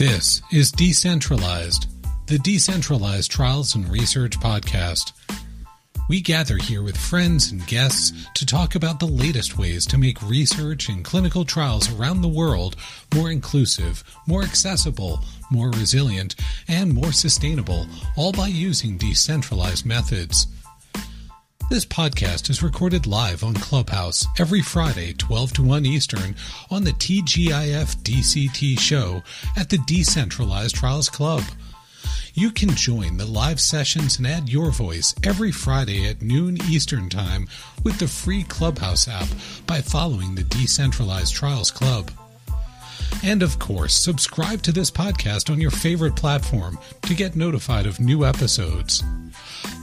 This is Decentralized, the Decentralized Trials and Research Podcast. We gather here with friends and guests to talk about the latest ways to make research and clinical trials around the world more inclusive, more accessible, more resilient, and more sustainable, all by using decentralized methods. This podcast is recorded live on Clubhouse every Friday, 12 to 1 Eastern, on the TGIF DCT show at the Decentralized Trials Club. You can join the live sessions and add your voice every Friday at noon Eastern Time with the free Clubhouse app by following the Decentralized Trials Club. And of course, subscribe to this podcast on your favorite platform to get notified of new episodes.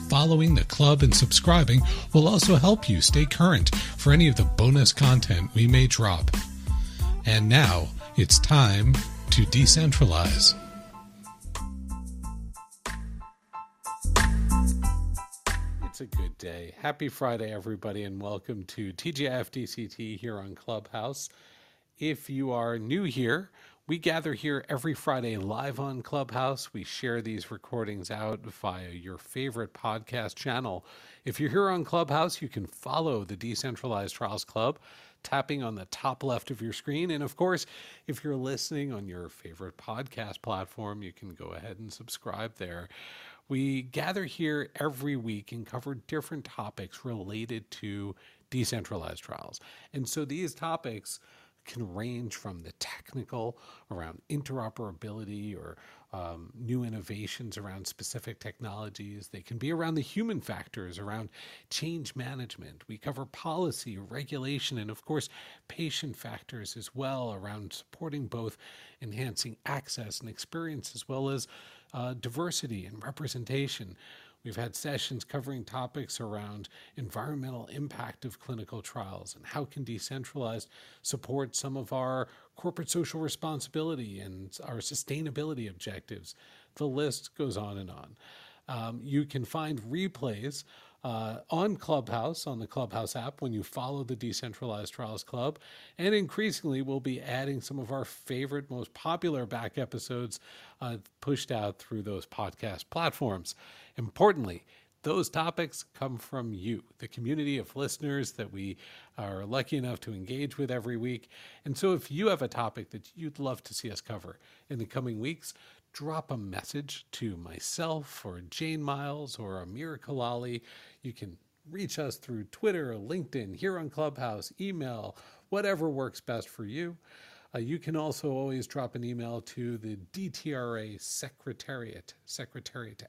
Following the club and subscribing will also help you stay current for any of the bonus content we may drop. And now it's time to decentralize. It's a good day. Happy Friday, everybody, and welcome to TGIF DCT here on Clubhouse. If you are new here, we gather here every Friday live on Clubhouse. We share these recordings out via your favorite podcast channel. If you're here on Clubhouse, you can follow the Decentralized Trials Club, tapping on the top left of your screen. And of course, if you're listening on your favorite podcast platform, you can go ahead and subscribe there. We gather here every week and cover different topics related to decentralized trials. And so these topics can range from the technical around interoperability or new innovations around specific technologies. They can be around the human factors, around change management. We cover policy, regulation, and of course, patient factors as well around supporting both enhancing access and experience as well as diversity and representation. We've had sessions covering topics around environmental impact of clinical trials and how can decentralized support some of our corporate social responsibility and our sustainability objectives. The list goes on and on. You can find replays on Clubhouse, on the Clubhouse app, when you follow the Decentralized Trials Club. And increasingly, we'll be adding some of our favorite, most popular back episodes pushed out through those podcast platforms. Importantly, those topics come from you, the community of listeners that we are lucky enough to engage with every week. And so if you have a topic that you'd love to see us cover in the coming weeks, drop a message to myself or Jane Myles or Amir Kalali. You can reach us through Twitter, LinkedIn, here on Clubhouse, email, whatever works best for you. You can also always drop an email to the DTRA Secretariat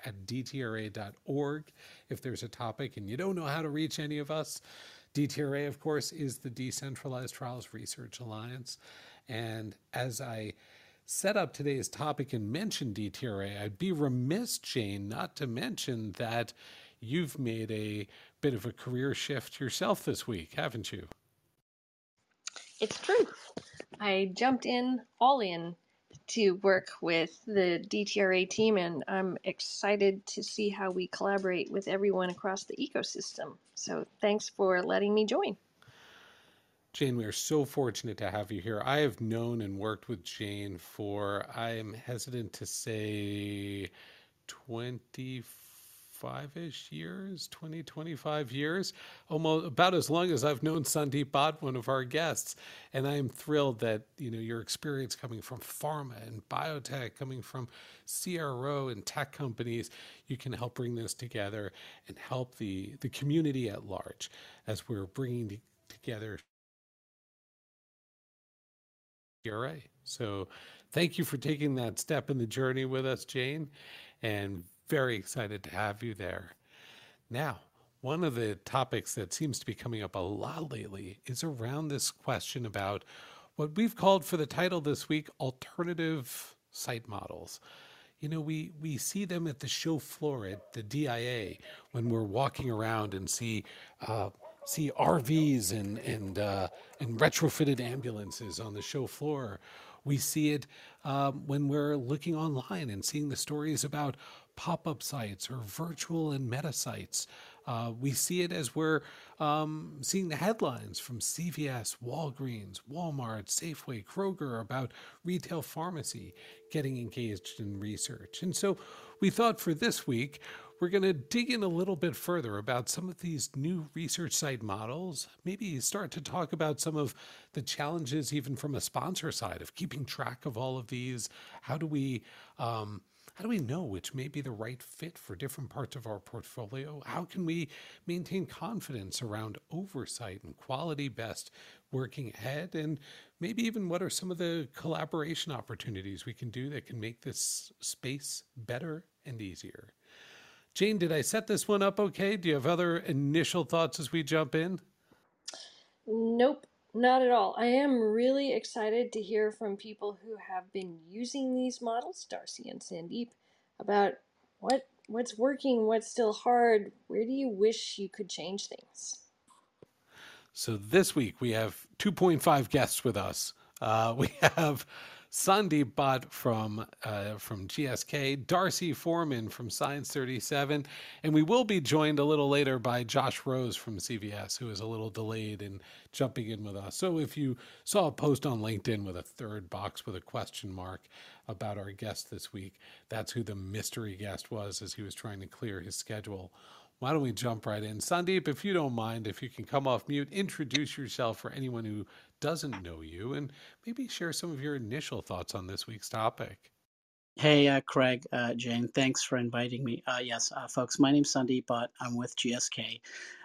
at DTRA.org if there's a topic and you don't know how to reach any of us. DTRA, of course, is the Decentralized Trials Research Alliance. And as I set up today's topic and mention DTRA, I'd be remiss, Jane, not to mention that you've made a bit of a career shift yourself this week, haven't you? It's true. I jumped in all in to work with the DTRA team, and I'm excited to see how we collaborate with everyone across the ecosystem. So thanks for letting me join. Jane, we are so fortunate to have you here. I have known and worked with Jane for, I am hesitant to say, 25 years, almost about as long as I've known Sandeep Bhat, one of our guests. And I am thrilled that, you know, your experience coming from pharma and biotech, coming from CRO and tech companies, you can help bring this together and help the community at large as we're bringing together DTRA. So thank you for taking that step in the journey with us, Jane, and very excited to have you there. Now, one of the topics that seems to be coming up a lot lately is around this question about what we've called for the title this week, alternative site models. You know, we see them at the show floor at the DIA when we're walking around and see RVs and retrofitted ambulances on the show floor. We see it when we're looking online and seeing the stories about pop-up sites or virtual and meta sites. We see it as we're seeing the headlines from CVS, Walgreens, Walmart, Safeway, Kroger about retail pharmacy getting engaged in research. And so we thought for this week, we're going to dig in a little bit further about some of these new research site models, maybe start to talk about some of the challenges even from a sponsor side of keeping track of all of these. How do we know which may be the right fit for different parts of our portfolio? How can we maintain confidence around oversight and quality best working ahead? And maybe even what are some of the collaboration opportunities we can do that can make this space better and easier? Jane, did I set this one up okay? Do you have other initial thoughts as we jump in? Nope, not at all. I am really excited to hear from people who have been using these models, Darcy and Sandeep, about what's working, what's still hard, where do you wish you could change things? So this week we have 2.5 guests with us. We have Sandeep Bhat from GSK, Darcy Forman from Science 37, and we will be joined a little later by Josh Rose from CVS, who is a little delayed in jumping in with us. So if you saw a post on LinkedIn with a third box with a question mark about our guest this week, that's who the mystery guest was as he was trying to clear his schedule. Why don't we jump right in? Sandeep, if you don't mind, if you can come off mute, introduce yourself for anyone who doesn't know you, and maybe share some of your initial thoughts on this week's topic. Hey, Craig, Jane, thanks for inviting me. Yes, folks, my name's Sandeep Bhat. I'm with GSK,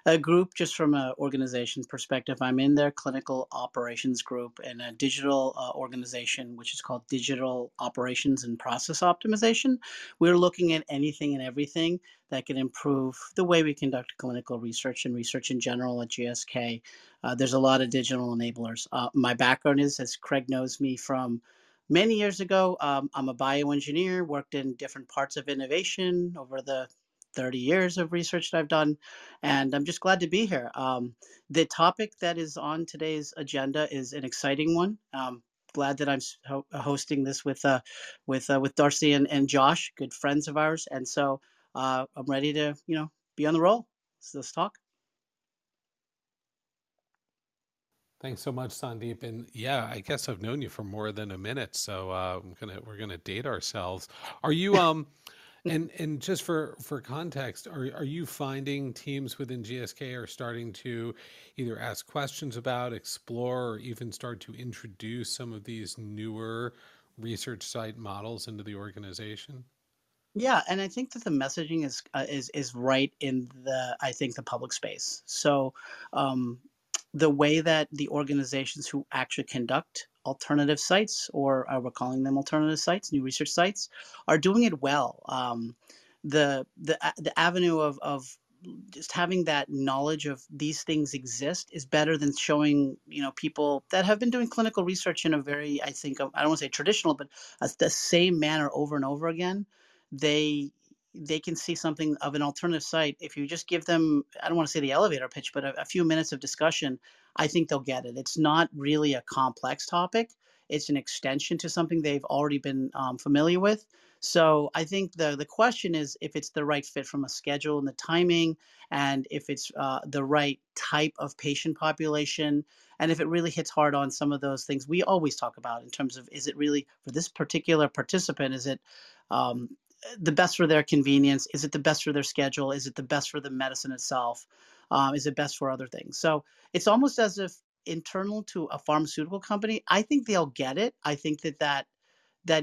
a group just from an organization perspective. I'm in their clinical operations group in a digital organization, which is called Digital Operations and Process Optimization. We're looking at anything and everything that can improve the way we conduct clinical research and research in general at GSK. There's a lot of digital enablers. My background is, as Craig knows me from many years ago, I'm a bioengineer, worked in different parts of innovation over the 30 years of research that I've done, and I'm just glad to be here. The topic that is on today's agenda is an exciting one. Glad that I'm hosting this with Darcy and Josh, good friends of ours, and so I'm ready to be on the roll. So let's talk. Thanks so much, Sandeep. And yeah, I guess I've known you for more than a minute, so we're gonna date ourselves. Are you and just for context, are you finding teams within GSK are starting to either ask questions about, explore, or even start to introduce some of these newer research site models into the organization? Yeah, and I think that the messaging is right in the public space. So the way that the organizations who actually conduct alternative sites, or we're calling them alternative sites, new research sites, are doing it well. The avenue of just having that knowledge of these things exist is better than showing people that have been doing clinical research in a very, I don't want to say traditional, but the same manner over and over again. They can see something of an alternative site. If you just give them, I don't want to say the elevator pitch, but a few minutes of discussion, I think they'll get it. It's not really a complex topic. It's an extension to something they've already been familiar with. So I think the question is if it's the right fit from a schedule and the timing, and if it's the right type of patient population, and if it really hits hard on some of those things we always talk about in terms of, is it really for this particular participant, is it the best for their convenience? Is it the best for their schedule? Is it the best for the medicine itself? Is it best for other things? So it's almost as if internal to a pharmaceutical company, I think they'll get it. I think that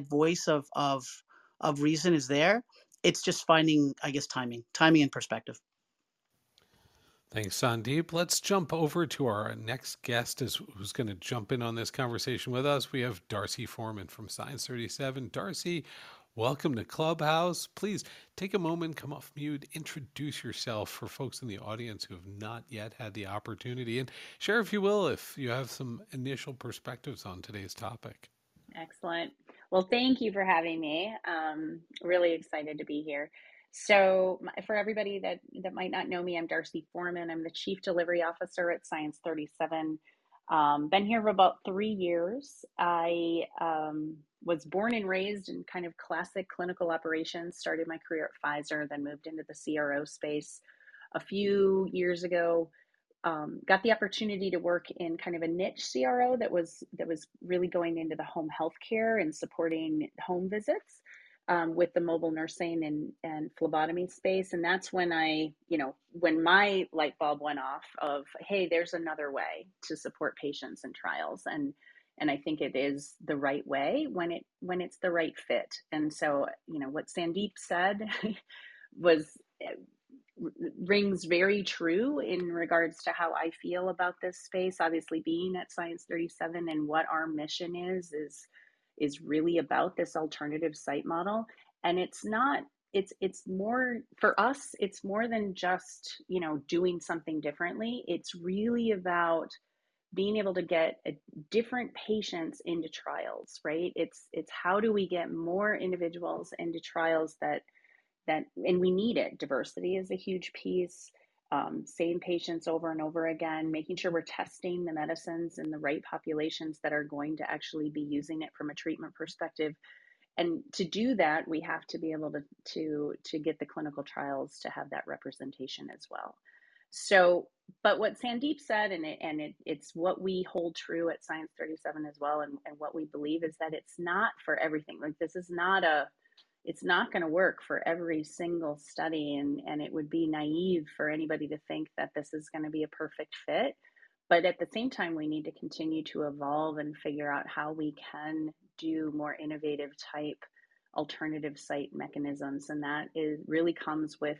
voice of reason is there. It's just finding, I guess, timing and perspective. Thanks, Sandeep. Let's jump over to our next guest who's going to jump in on this conversation with us. We have Darcy Forman from Science 37. Darcy, welcome to Clubhouse. Please take a moment, come off mute, introduce yourself for folks in the audience who have not yet had the opportunity, and share, if you will, if you have some initial perspectives on today's topic. Excellent. Well, thank you for having me. Really excited to be here. So for everybody that might not know me, I'm Darcy Forman. I'm the Chief Delivery Officer at Science 37. Been here for about 3 years. I was born and raised in kind of classic clinical operations, started my career at Pfizer, then moved into the CRO space, a few years ago. Got the opportunity to work in kind of a niche CRO that was really going into the home healthcare and supporting home visits with the mobile nursing and phlebotomy space. And that's when I, when my light bulb went off of, hey, there's another way to support patients and trials. And I think it is the right way when it's the right fit. And so, what Sandeep said rings very true in regards to how I feel about this space. Obviously, being at Science 37 and what our mission is really about this alternative site model. And it's more for us, it's more than just, doing something differently. It's really about being able to get different patients into trials, right? It's how do we get more individuals into trials that, and we need it. Diversity is a huge piece. Same patients over and over again, making sure we're testing the medicines in the right populations that are going to actually be using it from a treatment perspective. And to do that, we have to be able to get the clinical trials to have that representation as well. So, but what Sandeep said, and it's what we hold true at Science 37 as well, and what we believe is that it's not for everything. Like, this is not it's not going to work for every single study, and it would be naive for anybody to think that this is going to be a perfect fit. But at the same time, we need to continue to evolve and figure out how we can do more innovative type alternative site mechanisms. And that is really comes with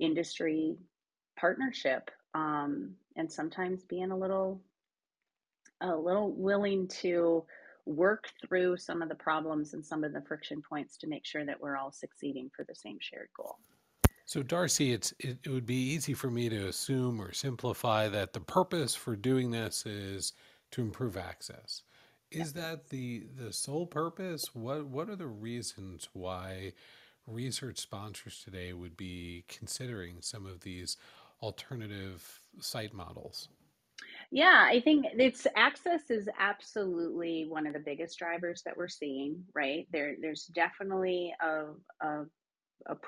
industry partnership, and sometimes being a little willing to work through some of the problems and some of the friction points to make sure that we're all succeeding for the same shared goal. So, Darcy, it would be easy for me to assume or simplify that the purpose for doing this is to improve access. Is that the sole purpose? What are the reasons why research sponsors today would be considering some of these alternative site models? Yeah, I think it's access is absolutely one of the biggest drivers that we're seeing, right? There's definitely a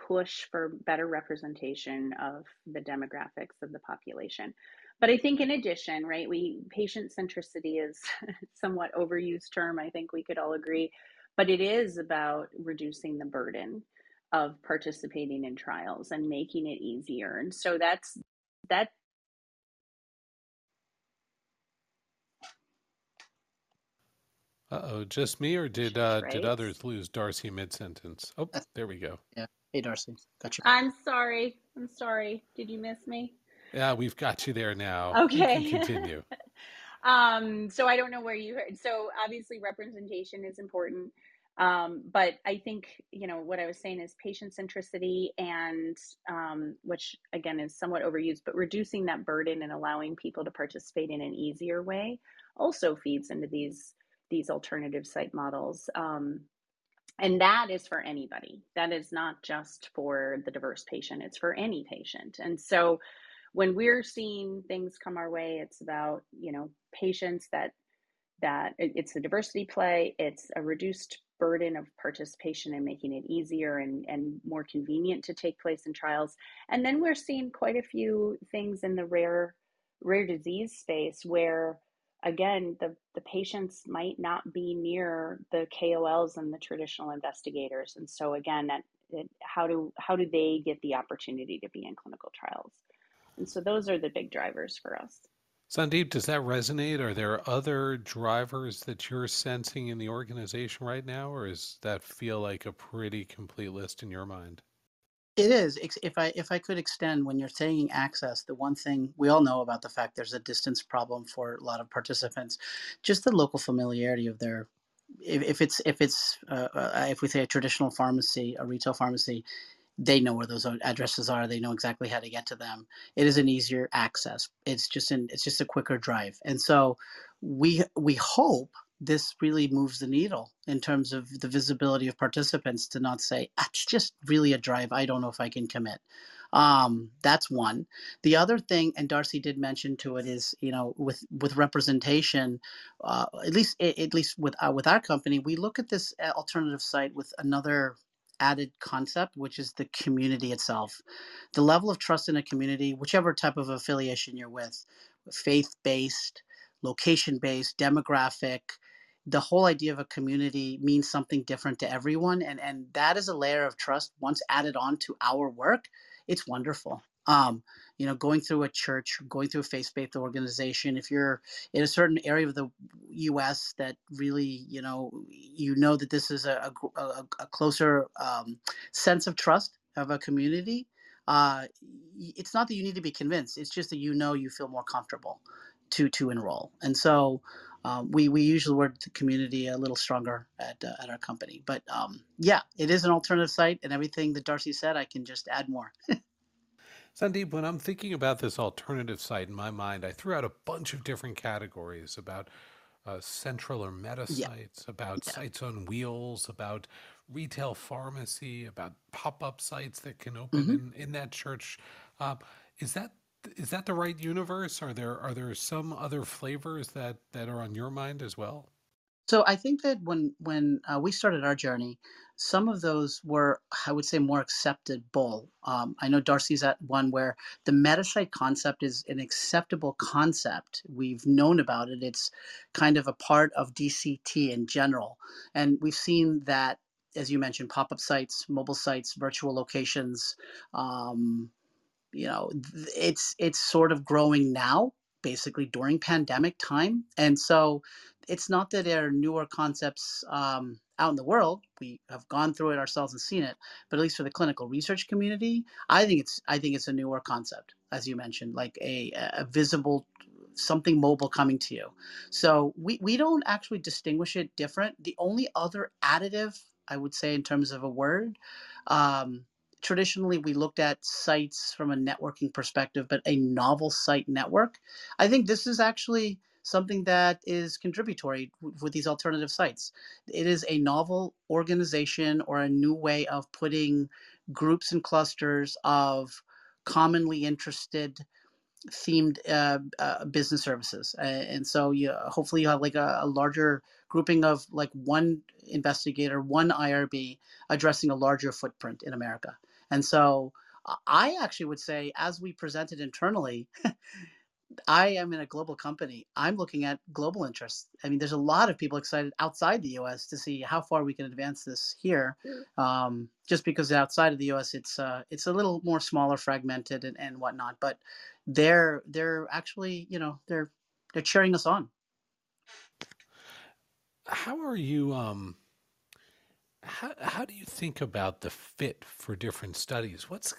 push for better representation of the demographics of the population. But I think in addition, right, patient centricity is somewhat overused term, I think we could all agree, but it is about reducing the burden of participating in trials and making it easier. And so that's just me, or did others lose Darcy mid-sentence? Oh, there we go. Yeah. Hey, Darcy. Got you. I'm sorry. Did you miss me? Yeah, we've got you there now. Okay. You can continue. So I don't know where you heard. So obviously representation is important. But I think, what I was saying is patient centricity and, which again is somewhat overused, but reducing that burden and allowing people to participate in an easier way also feeds into these alternative site models. And that is for anybody. That is not just for the diverse patient, it's for any patient. And so when we're seeing things come our way, it's about, patients that it's a diversity play, it's a reduced burden of participation and making it easier and more convenient to take place in trials. And then we're seeing quite a few things in the rare disease space where, again, the patients might not be near the KOLs and the traditional investigators. And so again, how do they get the opportunity to be in clinical trials? And so those are the big drivers for us. Sandeep, does that resonate? Are there other drivers that you're sensing in the organization right now, or does that feel like a pretty complete list in your mind? It is. If I could extend, when you're saying access, the one thing we all know about the fact there's a distance problem for a lot of participants, just the local familiarity of their. If we say a traditional pharmacy, a retail pharmacy, they know where those addresses are. They know exactly how to get to them. It is an easier access. It's just a quicker drive. And so we hope this really moves the needle in terms of the visibility of participants to not say, it's just really a drive. I don't know if I can commit. That's one. The other thing, and Darcy did mention to it, is, with representation, at least with our company, we look at this alternative site with another added concept, which is the community itself. The level of trust in a community, whichever type of affiliation you're with, faith-based, location-based, demographic, the whole idea of a community means something different to everyone. And that is a layer of trust. Once added on to our work, it's wonderful. You know, going through a church, going through a faith-based organization, if you're in a certain area of the U.S. that really, you know that this is a closer sense of trust of a community, it's not that you need to be convinced. It's just that, you feel more comfortable to enroll. And so we use the word community a little stronger at our company. But yeah, it is an alternative site, and everything that Darcy said, I can just add more. Sandeep, when I'm thinking about this alternative site in my mind, I threw out a bunch of different categories about central or meta sites, about sites on wheels, about retail pharmacy, about pop-up sites that can open in that church. Is that the right universe? Are there some other flavors that are on your mind as well? So I think that when we started our journey, some of those were, I would say, more acceptable. I know Darcy's at one where the metasite concept is an acceptable concept. We've known about it. It's kind of a part of DCT in general. And we've seen that, as you mentioned, pop-up sites, mobile sites, virtual locations, it's sort of growing now, basically during pandemic time. And so it's not that there are newer concepts out in the world. We have gone through it ourselves and seen it, but at least for the clinical research community, I think it's a newer concept, as you mentioned, like a visible something mobile coming to you. So we don't actually distinguish it different. The only other additive, I would say, in terms of a word, traditionally, we looked at sites from a networking perspective, but a novel site network. I think this is actually something that is contributory with these alternative sites. It is a novel organization or a new way of putting groups and clusters of commonly interested themed business services. And so hopefully you have like a larger grouping of like one investigator, one IRB addressing a larger footprint in America. And so I actually would say, as we presented internally, I am in a global company. I'm looking at global interests. I mean, there's a lot of people excited outside the U.S. to see how far we can advance this here. Just because outside of the U.S., it's a little more smaller, fragmented, and whatnot. But they're actually, they're cheering us on. How are you? How do you think about the fit for different studies? What's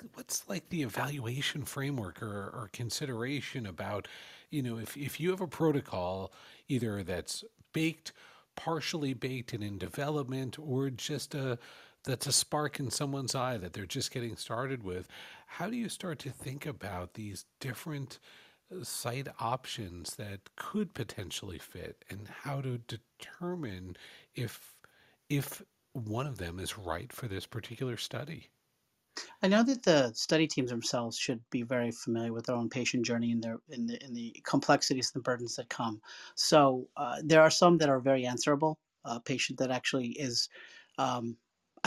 like the evaluation framework or consideration about, if you have a protocol either that's baked, partially baked and in development, or just that's a spark in someone's eye that they're just getting started with, how do you start to think about these different site options that could potentially fit and how to determine if one of them is right for this particular study? I know that the study teams themselves should be very familiar with their own patient journey and the complexities and the burdens that come. So there are some that are very answerable. A patient that actually is, not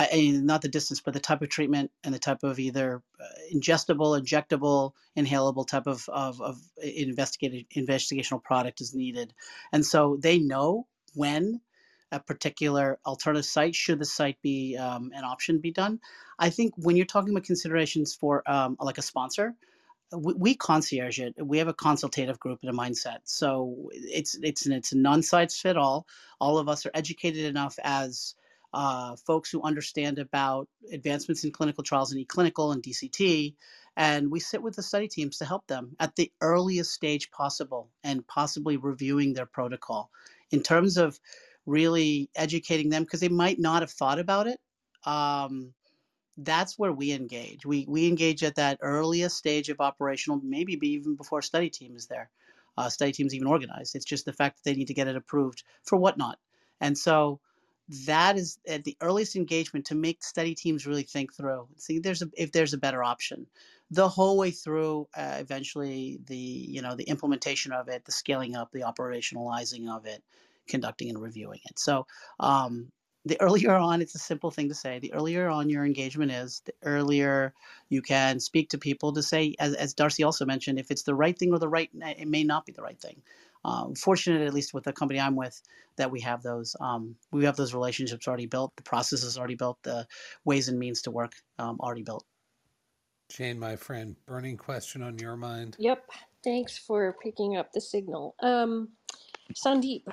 the distance, but the type of treatment and the type of either ingestible, injectable, inhalable type of investigational product is needed. And so they know when a particular alternative site, should the site be an option, be done. I think when you're talking about considerations for like a sponsor, we concierge it. We have a consultative group and a mindset. So it's a non-sites fit all. All of us are educated enough as folks who understand about advancements in clinical trials and eClinical and DCT, and we sit with the study teams to help them at the earliest stage possible and possibly reviewing their protocol in terms of really educating them because they might not have thought about it. That's where we engage. We engage at that earliest stage of operational, maybe even before study team is there. Study team's even organized. It's just the fact that they need to get it approved for whatnot. And so that is at the earliest engagement to make study teams really think through, see if there's a better option. The whole way through, eventually the implementation of it, the scaling up, the operationalizing of it, conducting and reviewing it. So the earlier on, it's a simple thing to say, the earlier on your engagement is, the earlier you can speak to people to say, as Darcy also mentioned, if it's the right thing or the right, it may not be the right thing. Fortunate, at least with the company I'm with, that we have those relationships already built, the processes already built, the ways and means to work already built. Jane, my friend, burning question on your mind? Yep. Thanks for picking up the signal. Sandeep,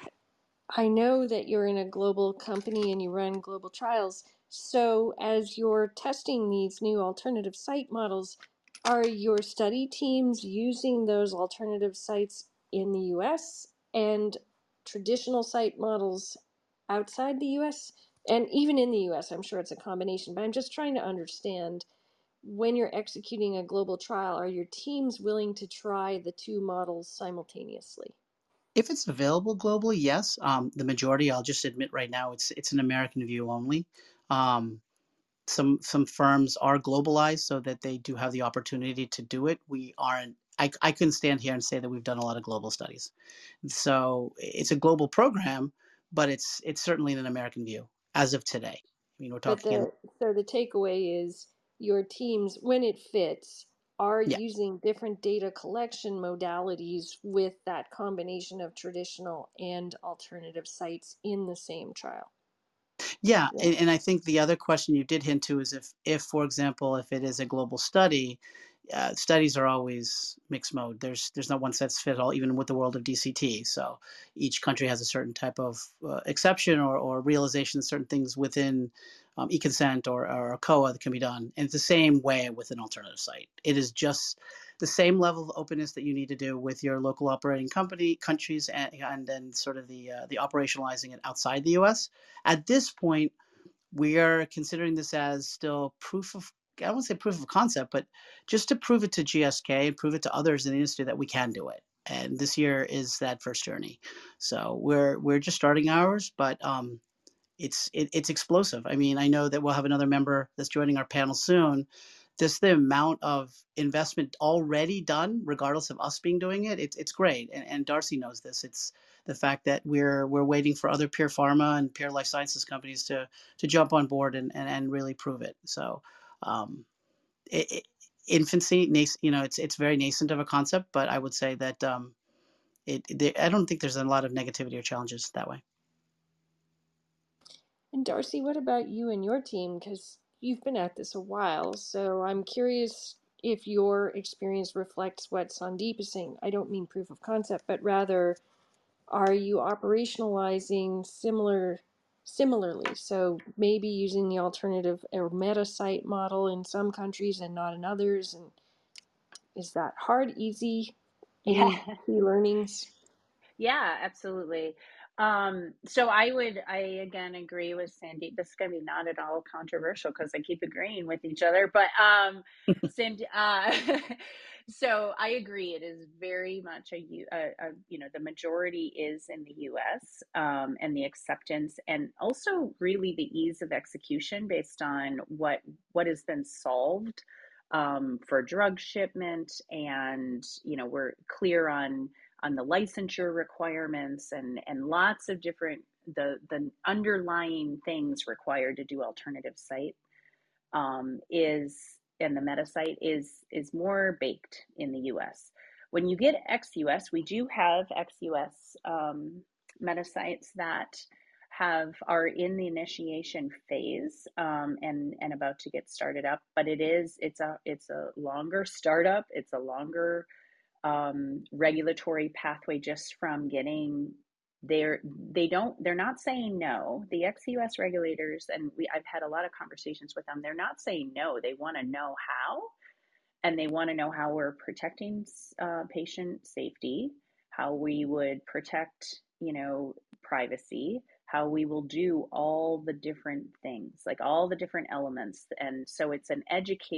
I know that you're in a global company and you run global trials. So as you're testing these new alternative site models, are your study teams using those alternative sites in the US and traditional site models outside the US? And even in the US, I'm sure it's a combination, but I'm just trying to understand, when you're executing a global trial, are your teams willing to try the two models simultaneously? If it's available globally, yes. The majority, I'll just admit right now, it's an American view only. Some firms are globalized so that they do have the opportunity to do it. We aren't. I couldn't stand here and say that we've done a lot of global studies. So it's a global program, but it's certainly an American view as of today. I mean, we're talking. So the takeaway is your teams, when it fits, are using different data collection modalities with that combination of traditional and alternative sites in the same trial. Yeah, yeah. And I think the other question you did hint to is if for example, if it is a global study, studies are always mixed mode. There's not one size fits all, even with the world of DCT. So each country has a certain type of exception or realization of certain things within e-consent or COA that can be done. And it's the same way with an alternative site. It is just the same level of openness that you need to do with your local operating countries and then sort of the operationalizing it outside the US. At this point, we are considering this as still proof of, I won't say proof of concept, but just to prove it to GSK and prove it to others in the industry that we can do it. And this year is that first journey. So we're just starting ours, but it's explosive. I mean, I know that we'll have another member that's joining our panel soon. Just the amount of investment already done, regardless of us being doing it, it's great. And Darcy knows this. It's the fact that we're waiting for other peer pharma and peer life sciences companies to jump on board and really prove it. So infancy, you know, it's very nascent of a concept, but I would say that I don't think there's a lot of negativity or challenges that way. And Darcy, what about you and your team? Because you've been at this a while, so I'm curious if your experience reflects what Sandeep is saying. I don't mean proof of concept, but rather, are you operationalizing similarly? So maybe using the alternative or meta-site model in some countries and not in others. And is that hard, easy? Yeah. Any learnings? Yeah, absolutely. So I again agree with Sandeep. This is going to be not at all controversial because I keep agreeing with each other, but, so I agree. It is very much the majority is in the US, and the acceptance and also really the ease of execution based on what has been solved, for drug shipment. And, you know, we're clear on the licensure requirements and lots of different, the underlying things required to do alternative site and the meta site is more baked in the US. When you get ex-US, we do have ex-US meta sites that are in the initiation phase and about to get started up, but it's a longer startup, it's a longer regulatory pathway just from getting they're not saying no. The ex-US regulators, and I've had a lot of conversations with them, they're not saying no. They want to know how, and they want to know how we're protecting patient safety, how we would protect, you know, privacy, how we will do all the different things, like all the different elements. And so it's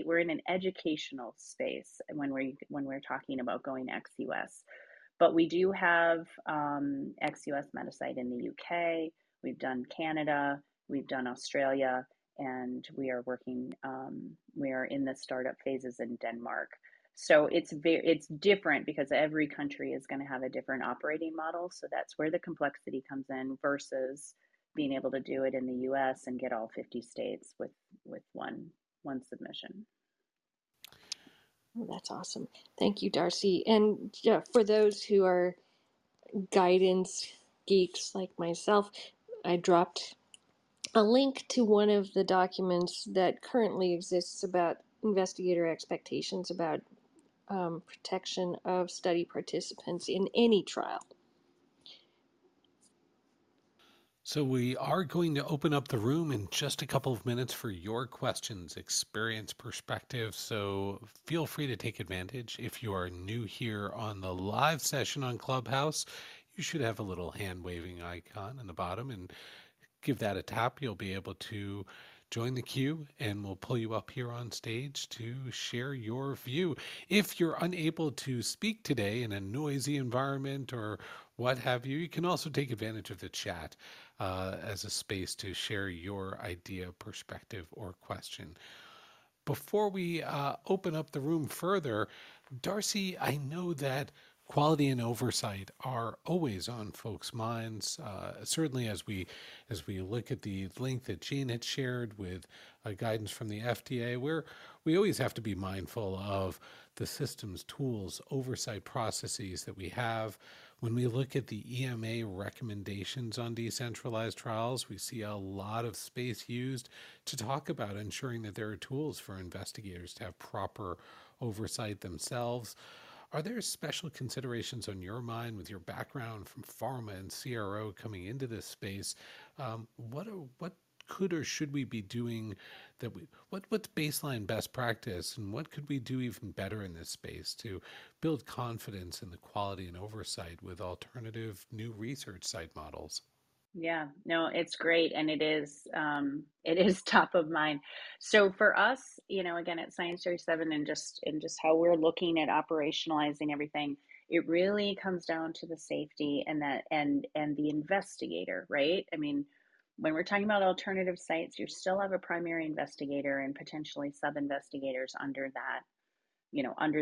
we're in an educational space when we're talking about going ex-US. But we do have ex-US Metasite in the UK, we've done Canada, we've done Australia, and we are in the startup phases in Denmark. So it's different because every country is going to have a different operating model. So that's where the complexity comes in versus being able to do it in the US and get all 50 states with one submission. Oh, that's awesome. Thank you, Darcy. And yeah, for those who are guidance geeks like myself, I dropped a link to one of the documents that currently exists about investigator expectations about protection of study participants in any trial. So we are going to open up the room in just a couple of minutes for your questions, experience, perspective. So feel free to take advantage. If you are new here on the live session on Clubhouse, you should have a little hand waving icon in the bottom and give that a tap. You'll be able to join the queue and we'll pull you up here on stage to share your view. If you're unable to speak today in a noisy environment or what have you, you can also take advantage of the chat as a space to share your idea, perspective, or question. Before we open up the room further, Darcy, I know that quality and oversight are always on folks' minds, certainly as we look at the link that Jane had shared with guidance from the FDA, where we always have to be mindful of the systems, tools, oversight processes that we have. When we look at the EMA recommendations on decentralized trials, we see a lot of space used to talk about ensuring that there are tools for investigators to have proper oversight themselves. Are there special considerations on your mind with your background from pharma and CRO coming into this space? What could or should we be doing that what's baseline best practice and what could we do even better in this space to build confidence in the quality and oversight with alternative new research site models? Yeah, no, it's great. And it is top of mind. So for us, again, at Science 37 and just how we're looking at operationalizing everything, it really comes down to the safety and the investigator, right? I mean, when we're talking about alternative sites, you still have a primary investigator and potentially sub-investigators under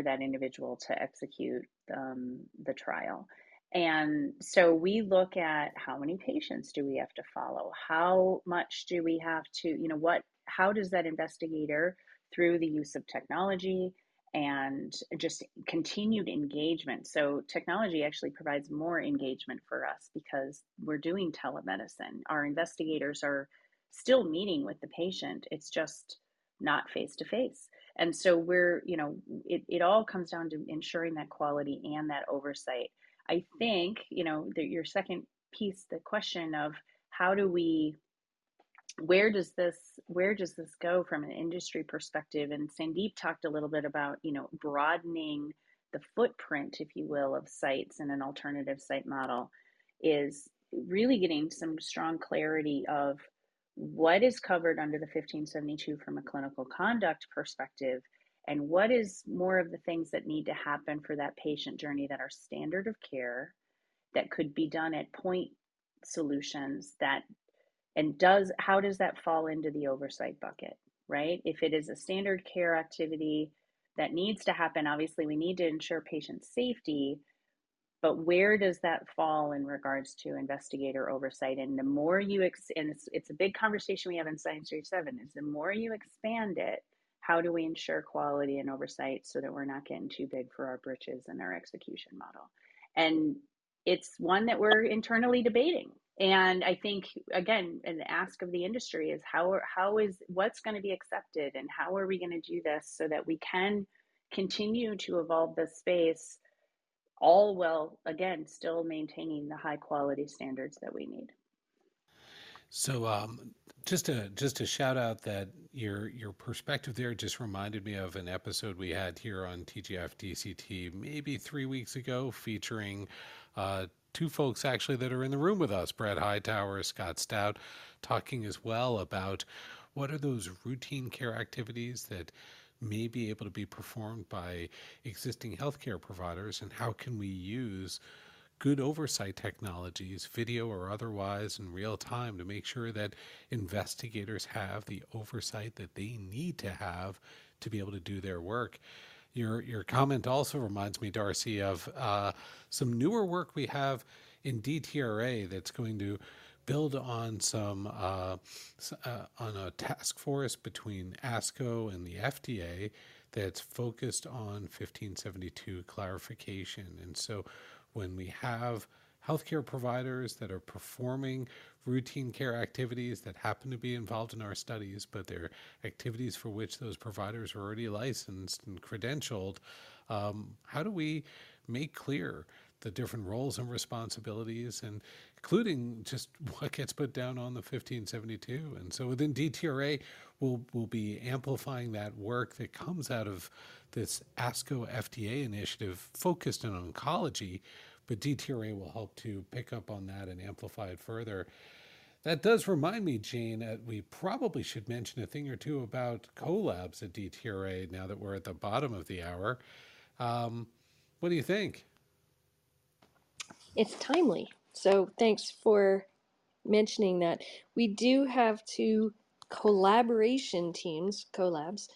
that individual to execute the trial. And so we look at how many patients do we have to follow? How much do we have to, how does that investigator, through the use of technology and just continued engagement? So technology actually provides more engagement for us because we're doing telemedicine. Our investigators are still meeting with the patient. It's just not face to face. And so we're, it all comes down to ensuring that quality and that oversight. I think, your second piece, the question of where does this go from an industry perspective? And Sandeep talked a little bit about, broadening the footprint, if you will, of sites in an alternative site model is really getting some strong clarity of what is covered under the 1572 from a clinical conduct perspective. And what is more of the things that need to happen for that patient journey that are standard of care, that could be done at point solutions, how does that fall into the oversight bucket, right? If it is a standard care activity that needs to happen, obviously we need to ensure patient safety, but where does that fall in regards to investigator oversight? And the more you, and it's a big conversation we have in Science 37, is the more you expand it, how do we ensure quality and oversight so that we're not getting too big for our britches and our execution model? And it's one that we're internally debating. And I think, again, an ask of the industry is what's going to be accepted and how are we going to do this so that we can continue to evolve this space, all while, again, still maintaining the high quality standards that we need. So just a shout out that your perspective there just reminded me of an episode we had here on TGIF DCT maybe 3 weeks ago featuring two folks actually that are in the room with us, Brett Hightower, Scott Stout, talking as well about what are those routine care activities that may be able to be performed by existing healthcare providers and how can we use good oversight technologies, video or otherwise, in real time to make sure that investigators have the oversight that they need to have to be able to do their work. Your comment also reminds me, Darcy, of some newer work we have in DTRA that's going to build on some on a task force between ASCO and the FDA that's focused on 1572 clarification. And so when we have healthcare providers that are performing routine care activities that happen to be involved in our studies, but they're activities for which those providers are already licensed and credentialed, how do we make clear the different roles and responsibilities, and including just what gets put down on the 1572. And so within DTRA, we'll be amplifying that work that comes out of this ASCO FDA initiative focused on oncology, but DTRA will help to pick up on that and amplify it further. That does remind me, Jane, that we probably should mention a thing or two about collabs at DTRA now that we're at the bottom of the hour. What do you think? It's timely. So thanks for mentioning that. We do have two collaboration teams, collabs,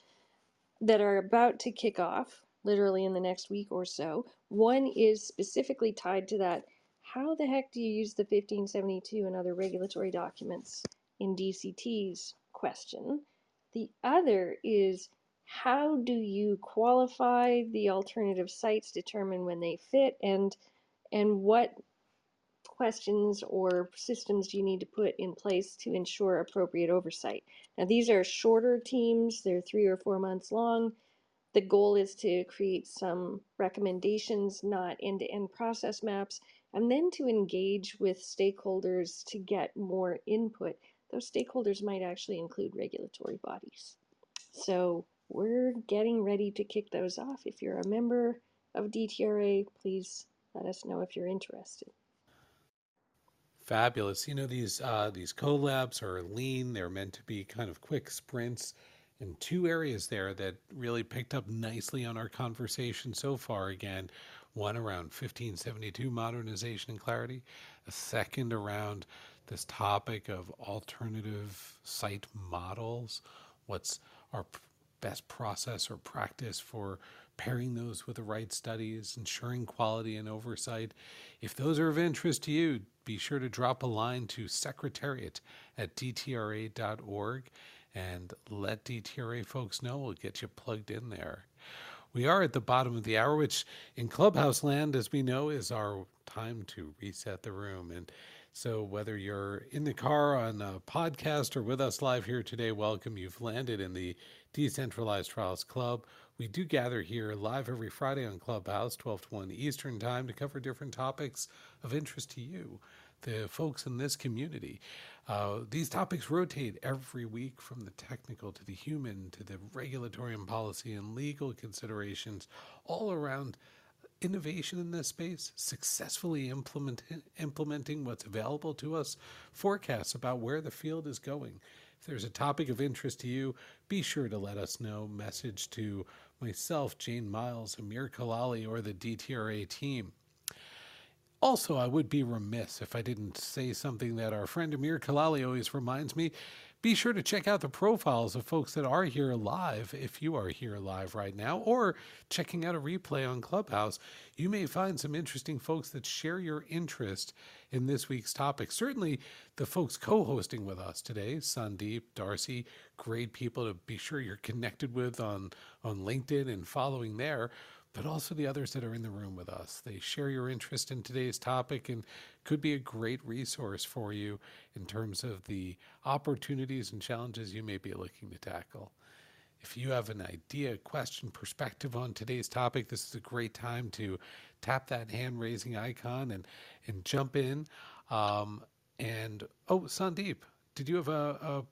that are about to kick off literally in the next week or so. One is specifically tied to that. How the heck do you use the 1572 and other regulatory documents in DCTs question? The other is, how do you qualify the alternative sites, determine when they fit, and what questions or systems do you need to put in place to ensure appropriate oversight? Now, these are shorter teams. They're 3 or 4 months long. The goal is to create some recommendations, not end-to-end process maps, and then to engage with stakeholders to get more input. Those stakeholders might actually include regulatory bodies. So we're getting ready to kick those off. If you're a member of DTRA, please let us know if you're interested. Fabulous. You know, these collabs are lean. They're meant to be kind of quick sprints. And two areas there that really picked up nicely on our conversation so far, again, one around 1572 modernization and clarity, a second around this topic of alternative site models. What's our best process or practice for pairing those with the right studies, ensuring quality and oversight. If those are of interest to you, be sure to drop a line to secretariat@dtra.org and let DTRA folks know. We'll get you plugged in there. We are at the bottom of the hour, which in Clubhouse land, as we know, is our time to reset the room. And so whether you're in the car, on a podcast, or with us live here today, welcome. You've landed in the Decentralized Trials Club. We do gather here live every Friday on Clubhouse, 12 to 1 Eastern time, to cover different topics of interest to you, the folks in this community. These topics rotate every week, from the technical to the human to the regulatory and policy and legal considerations, all around innovation in this space, successfully implementing what's available to us, forecasts about where the field is going. If there's a topic of interest to you, be sure to let us know. Message to myself, Jane Myles, Amir Kalali, or the DTRA team. Also, I would be remiss if I didn't say something that our friend Amir Kalali always reminds me. Be sure to check out the profiles of folks that are here live. If you are here live right now or checking out a replay on Clubhouse, you may find some interesting folks that share your interest in this week's topic. Certainly the folks co-hosting with us today, Sandeep, Darcy, great people to be sure you're connected with on LinkedIn and following there, but also the others that are in the room with us. They share your interest in today's topic and could be a great resource for you in terms of the opportunities and challenges you may be looking to tackle. If you have an idea, question, perspective on today's topic, this is a great time to tap that hand-raising icon and jump in. Oh, Sandeep, did you have a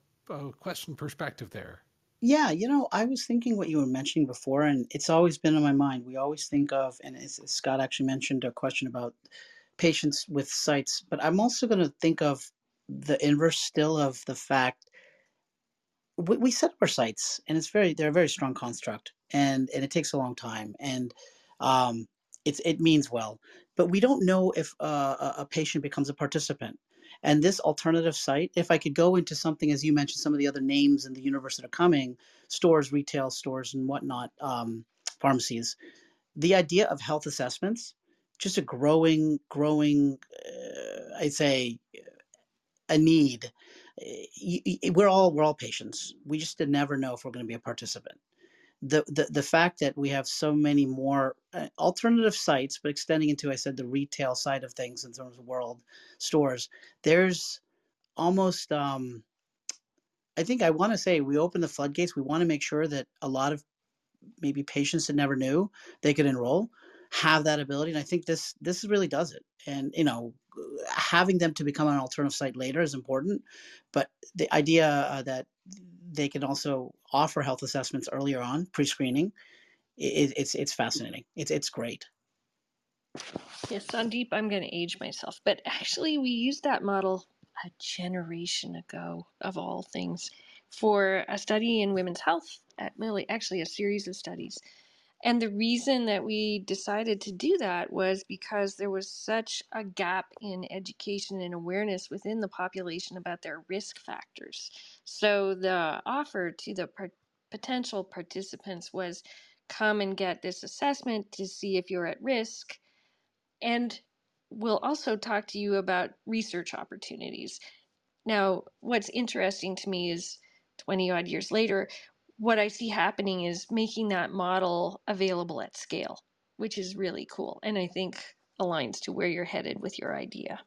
question perspective there? Yeah, you know, I was thinking what you were mentioning before, and it's always been on my mind. We always think of, and as Scott actually mentioned, a question about patients with sites, but I'm also going to think of the inverse still of the fact we set up our sites, and they're a very strong construct, and it takes a long time, and it means well, but we don't know if a patient becomes a participant. And this alternative site, if I could go into something, as you mentioned, some of the other names in the universe that are coming, stores, retail stores and whatnot, pharmacies, the idea of health assessments, just a growing, I'd say, a need. We're all patients. We just never know if we're going to be a participant. The fact that we have so many more alternative sites, but extending into, I said, the retail side of things in terms of world stores, there's almost, I think I want to say we open the floodgates. We want to make sure that a lot of maybe patients that never knew they could enroll have that ability. And I think this really does it. And, you know, having them to become an alternative site later is important. But the idea that they can also offer health assessments earlier on, pre-screening, it's fascinating. It's great. Yes, Sandeep, I'm going to age myself. But actually, we used that model a generation ago, of all things, for a study in women's health, actually a series of studies. And the reason that we decided to do that was because there was such a gap in education and awareness within the population about their risk factors. So the offer to the potential participants was, come and get this assessment to see if you're at risk. And we'll also talk to you about research opportunities. Now, what's interesting to me is 20 odd years later, what I see happening is making that model available at scale, which is really cool. And I think aligns to where you're headed with your idea.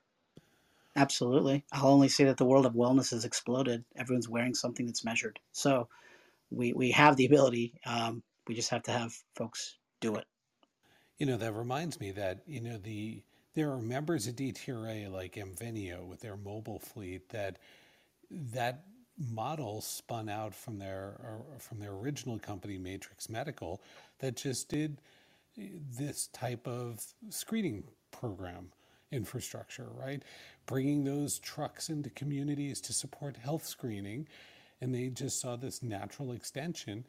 Absolutely. I'll only say that the world of wellness has exploded. Everyone's wearing something that's measured. So we have the ability. We just have to have folks do it. You know, that reminds me that, you know, there are members of DTRA like Mvenio with their mobile fleet that model spun out from their original company, Matrix Medical, that just did this type of screening program infrastructure, right? Bringing those trucks into communities to support health screening. And they just saw this natural extension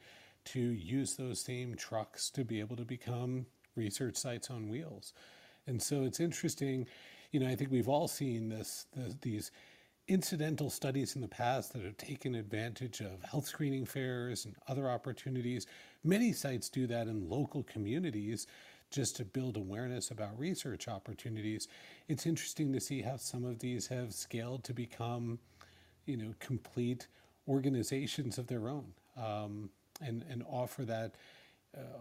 to use those same trucks to be able to become research sites on wheels. And so it's interesting, you know, I think we've all seen these incidental studies in the past that have taken advantage of health screening fairs and other opportunities. Many sites do that in local communities just to build awareness about research opportunities. It's interesting to see how some of these have scaled to become, you know, complete organizations of their own, and offer that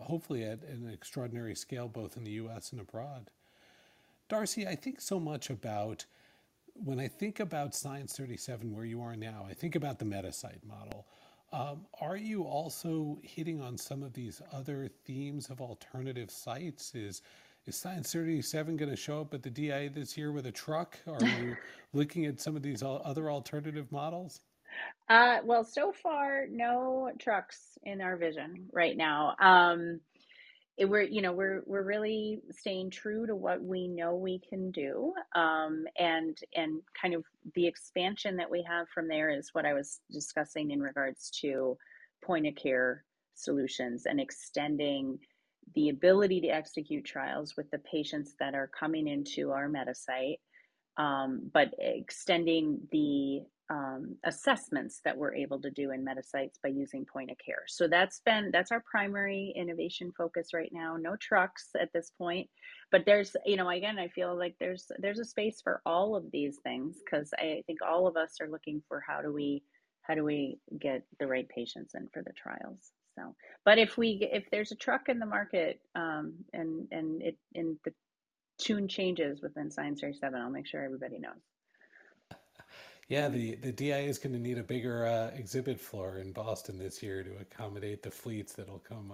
hopefully at an extraordinary scale, both in the US and abroad. Darcy, I think so much about, when I think about Science 37, where you are now, I think about the meta-site model. Are you also hitting on some of these other themes of alternative sites? Is Science 37 going to show up at the DIA this year with a truck? Are you looking at some of these other alternative models? Well, so far, no trucks in our vision right now. We're really staying true to what we know we can do, and kind of the expansion that we have from there is what I was discussing in regards to point of care solutions and extending the ability to execute trials with the patients that are coming into our MetaSite, but extending the assessments that we're able to do in MetaSites by using point of care. So that's our primary innovation focus right now. No trucks at this point, but there's, you know, again, I feel like there's a space for all of these things, because I think all of us are looking for how do we get the right patients in for the trials. So, but if there's a truck in the market, and the tune changes within Science 37, I'll make sure everybody knows. Yeah, the DIA is going to need a bigger exhibit floor in Boston this year to accommodate the fleets that'll come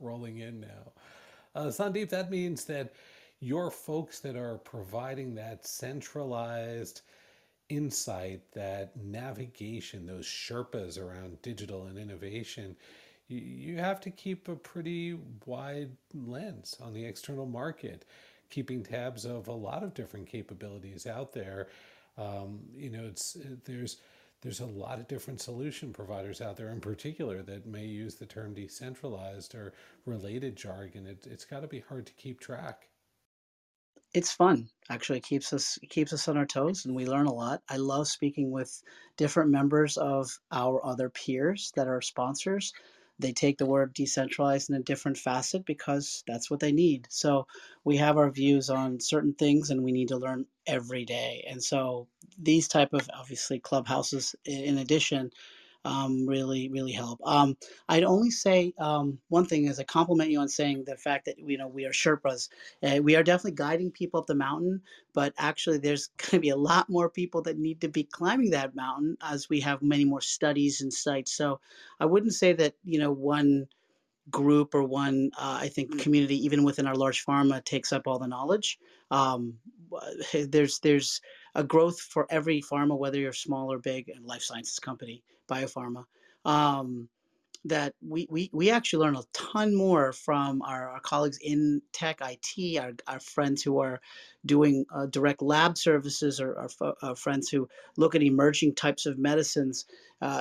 rolling in now. Sandeep, that means that your folks that are providing that centralized insight, that navigation, those Sherpas around digital and innovation, you have to keep a pretty wide lens on the external market, keeping tabs of a lot of different capabilities out there. You know, there's a lot of different solution providers out there in particular that may use the term decentralized or related jargon. It's got to be hard to keep track. It's fun, actually. It keeps us on our toes, and we learn a lot. I love speaking with different members of our other peers that are sponsors They take the word decentralized in a different facet because that's what they need. So we have our views on certain things and we need to learn every day. And so these type of, obviously, clubhouses in addition really, really help. I'd only say one thing is I compliment you on saying the fact that, you know, we are Sherpas. We are definitely guiding people up the mountain, but actually there's going to be a lot more people that need to be climbing that mountain as we have many more studies and sites. So I wouldn't say that, you know, one group or one, I think, community, even within our large pharma, takes up all the knowledge. There's a growth for every pharma, whether you're small or big, and life sciences company, biopharma, that we actually learn a ton more from our colleagues in tech, IT, our friends who are doing direct lab services, or our friends who look at emerging types of medicines,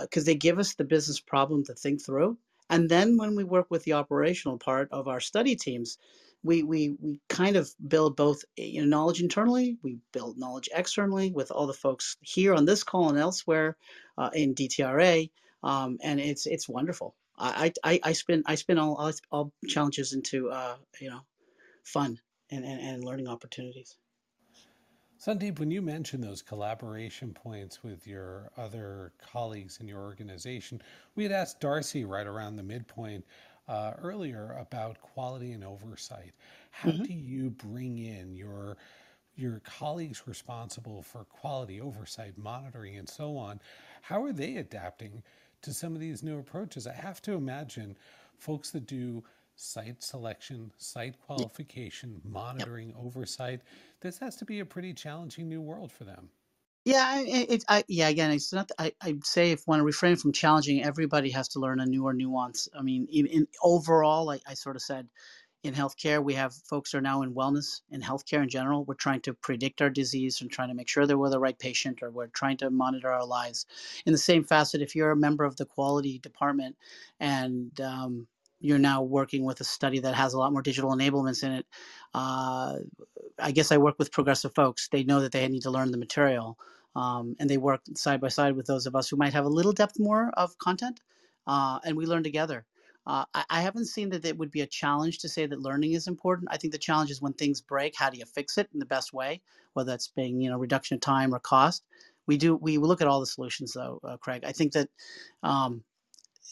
because they give us the business problem to think through. And then when we work with the operational part of our study teams, we kind of build both, you know, knowledge internally, we build knowledge externally with all the folks here on this call and elsewhere in DTRA, and it's wonderful. I spin all challenges into you know, fun and learning opportunities. Sandeep, when you mentioned those collaboration points with your other colleagues in your organization, we had asked Darcy right around the midpoint earlier about quality and oversight. How do you bring in your colleagues responsible for quality oversight, monitoring, and so on? How are they adapting to some of these new approaches? I have to imagine folks that do site selection, site qualification, monitoring, oversight, this has to be a pretty challenging new world for them. Yeah, again, it's not. I'd say if you want to refrain from challenging, everybody has to learn a newer nuance. I mean, in overall, I sort of said, in healthcare, we have folks who are now in wellness and healthcare in general. We're trying to predict our disease and trying to make sure that we're the right patient, or we're trying to monitor our lives. In the same facet, if you're a member of the quality department and you're now working with a study that has a lot more digital enablements in it, I guess I work with progressive folks. They know that they need to learn the material. And they work side by side with those of us who might have a little depth more of content, and we learn together. I haven't seen that it would be a challenge to say that learning is important. I think the challenge is when things break, how do you fix it in the best way, whether that's being, you know, reduction of time or cost. We look at all the solutions though, Craig. I think that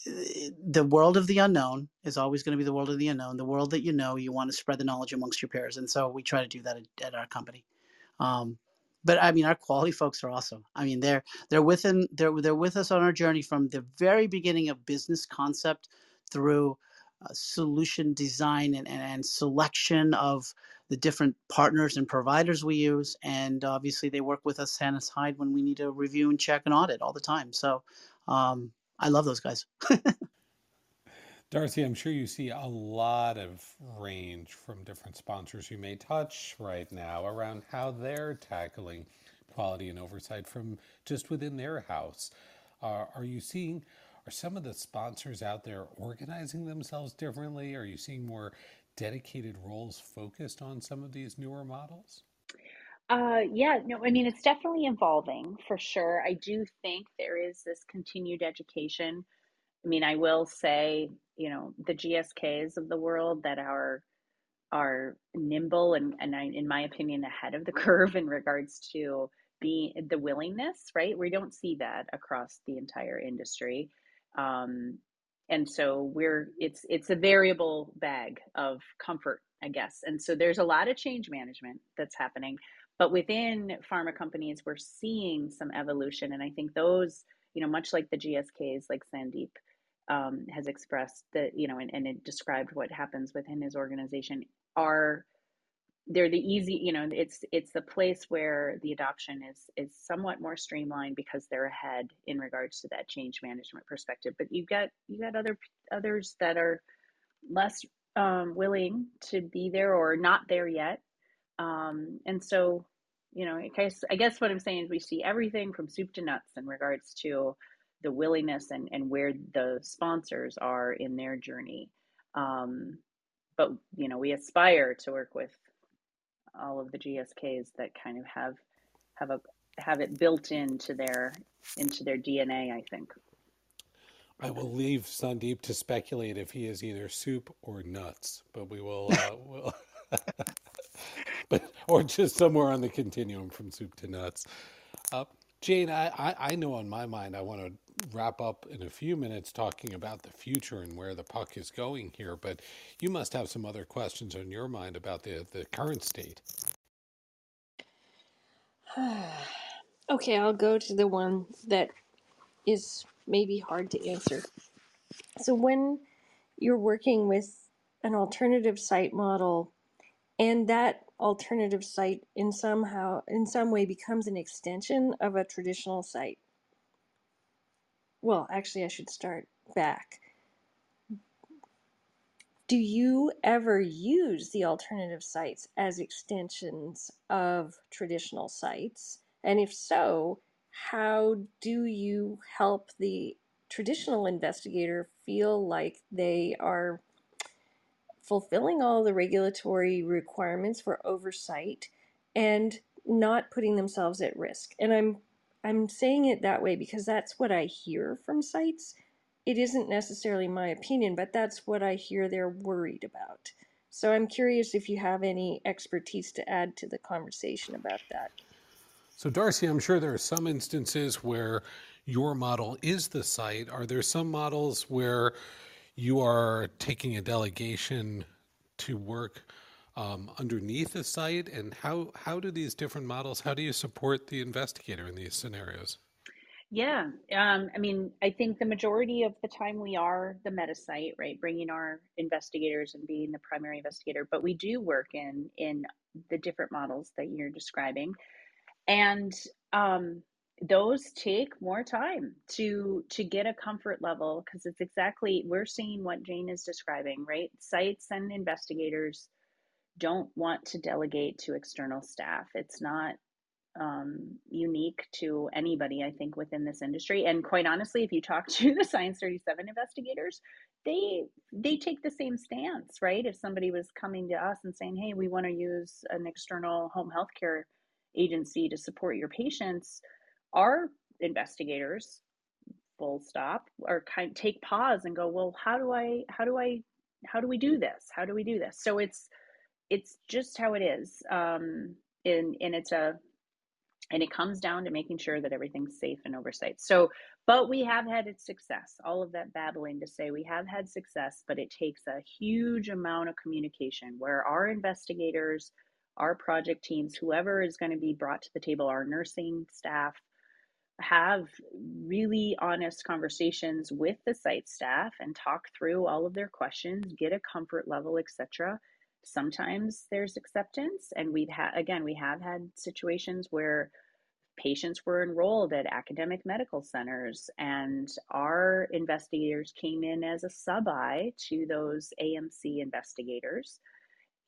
the world of the unknown is always going to be the world of the unknown. The world that you know, you want to spread the knowledge amongst your peers. And so we try to do that at our company. But I mean, our quality folks are awesome. I mean, they're with us on our journey from the very beginning of business concept through solution design and selection of the different partners and providers we use. And obviously they work with us hand and hide when we need to review and check and audit all the time. So I love those guys. Darcy, I'm sure you see a lot of range from different sponsors you may touch right now around how they're tackling quality and oversight from just within their house. Are some of the sponsors out there organizing themselves differently? Are you seeing more dedicated roles focused on some of these newer models? I mean, it's definitely evolving for sure. I do think there is this continued education. I mean, I will say, you know, the GSKs of the world that are nimble and in my opinion, ahead of the curve in regards to the willingness, right? We don't see that across the entire industry. And so it's a variable bag of comfort, I guess. And so there's a lot of change management that's happening. But within pharma companies, we're seeing some evolution. And I think those, you know, much like the GSKs, like Sandeep has expressed that, you know, and it described what happens within his organization, they're the easy, you know, it's the place where the adoption is somewhat more streamlined because they're ahead in regards to that change management perspective. But you've got others that are less willing to be there or not there yet. And so, you know, I guess what I'm saying is we see everything from soup to nuts in regards to the willingness and where the sponsors are in their journey. But, you know, we aspire to work with all of the GSKs that kind of have it built into their DNA, I think. I will leave Sandeep to speculate if he is either soup or nuts, but we will, we'll but or just somewhere on the continuum from soup to nuts. Jane, I know on my mind, I want to wrap up in a few minutes talking about the future and where the puck is going here, but you must have some other questions on your mind about the current state. Okay, I'll go to the one that is maybe hard to answer. So when you're working with an alternative site model and that alternative site in some way becomes an extension of a traditional site, well, actually I should start back. Do you ever use the alternative sites as extensions of traditional sites? And if so, how do you help the traditional investigator feel like they are fulfilling all the regulatory requirements for oversight and not putting themselves at risk? And I'm saying it that way because that's what I hear from sites. It isn't necessarily my opinion, but that's what I hear they're worried about. So I'm curious if you have any expertise to add to the conversation about that. So Darcy, I'm sure there are some instances where your model is the site. Are there some models where you are taking a delegation to work underneath a site? And how do these different models, how do you support the investigator in these scenarios? Yeah, I mean, I think the majority of the time we are the meta site, right? Bringing our investigators and being the primary investigator, but we do work in the different models that you're describing. And those take more time to get a comfort level, because it's exactly, we're seeing what Jane is describing, right? Sites and investigators don't want to delegate to external staff. It's not unique to anybody, I think, within this industry. And quite honestly, if you talk to the Science 37 investigators, they take the same stance, right? If somebody was coming to us and saying, hey, we want to use an external home healthcare agency to support your patients, our investigators, full stop, or kind of take pause and go, well, how do we do this? So it's just how it is, and it comes down to making sure that everything's safe and oversight. So, but we have had its success. All of that babbling to say we have had success, but it takes a huge amount of communication where our investigators, our project teams, whoever is going to be brought to the table, our nursing staff, have really honest conversations with the site staff and talk through all of their questions, get a comfort level, etc. Sometimes there's acceptance, and we have had situations where patients were enrolled at academic medical centers and our investigators came in as a sub-I to those AMC investigators.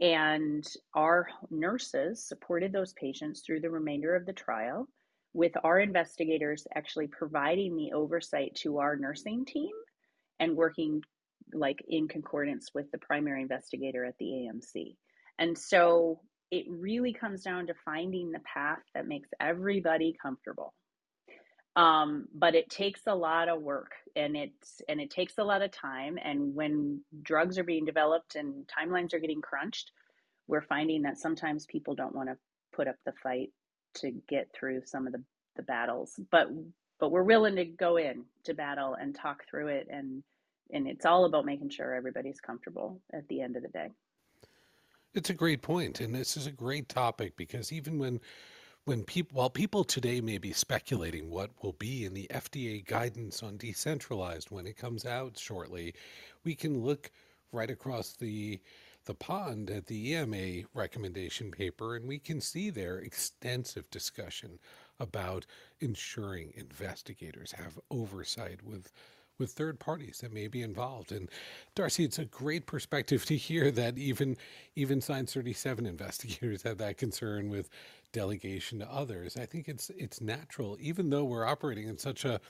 And our nurses supported those patients through the remainder of the trial, with our investigators actually providing the oversight to our nursing team and working like in concordance with the primary investigator at the AMC. And so it really comes down to finding the path that makes everybody comfortable. But it takes a lot of work, and it takes a lot of time. And when drugs are being developed and timelines are getting crunched, we're finding that sometimes people don't want to put up the fight to get through some of the battles, but we're willing to go in to battle and talk through it. And it's all about making sure everybody's comfortable at the end of the day. It's a great point. And this is a great topic, because even while people today may be speculating what will be in the FDA guidance on decentralized when it comes out shortly, we can look right across the pond at the EMA recommendation paper, and we can see their extensive discussion about ensuring investigators have oversight with third parties that may be involved. And Darcy, it's a great perspective to hear that even Science 37 investigators have that concern with delegation to others. I think it's natural, even though we're operating in such a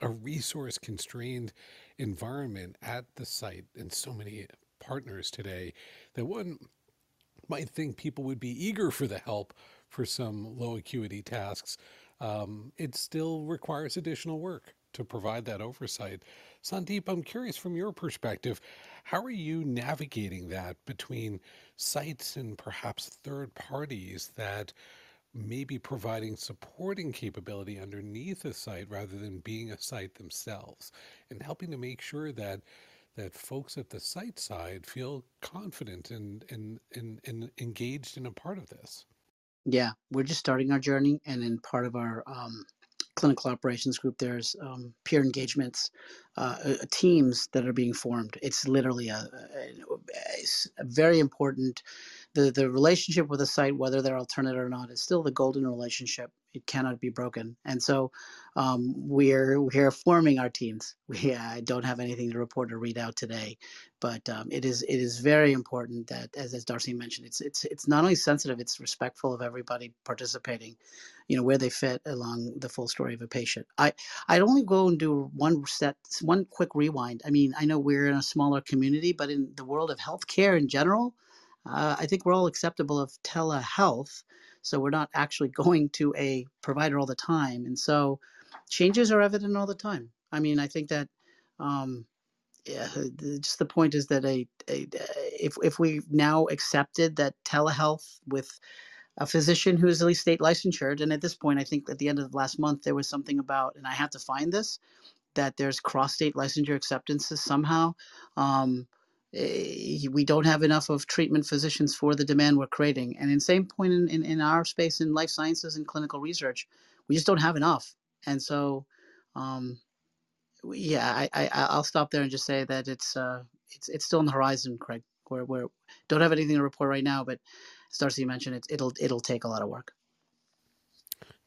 resource-constrained environment at the site and so many partners today, that one might think people would be eager for the help for some low acuity tasks. It still requires additional work to provide that oversight. Sandeep, I'm curious from your perspective, how are you navigating that between sites and perhaps third parties that may be providing supporting capability underneath a site rather than being a site themselves, and helping to make sure that folks at the site side feel confident and engaged in a part of this? Yeah, we're just starting our journey, and in part of our clinical operations group, there's peer engagements, teams that are being formed. It's literally a very important, the relationship with a site, whether they're alternate or not, is still the golden relationship. It cannot be broken. And so we're forming our teams. I don't have anything to report or read out today, but it is very important that, as Darcy mentioned, it's not only sensitive, it's respectful of everybody participating, where they fit along the full story of a patient. I'd only go and do one quick rewind. I mean, I know we're in a smaller community, but in the world of healthcare in general, I think we're all acceptable of telehealth. So we're not actually going to a provider all the time. And so changes are evident all the time. I mean, I think that just the point is that if we now accepted that telehealth with a physician who is at least state licensure, and at this point, I think at the end of last month, there was something about, and I have to find this, that there's cross-state licensure acceptances somehow. We don't have enough of treatment physicians for the demand we're creating. And in same point in our space in life sciences and clinical research, we just don't have enough. And so, I'll stop there and just say that it's still on the horizon, Craig. We don't have anything to report right now, but as Darcy mentioned, it'll take a lot of work.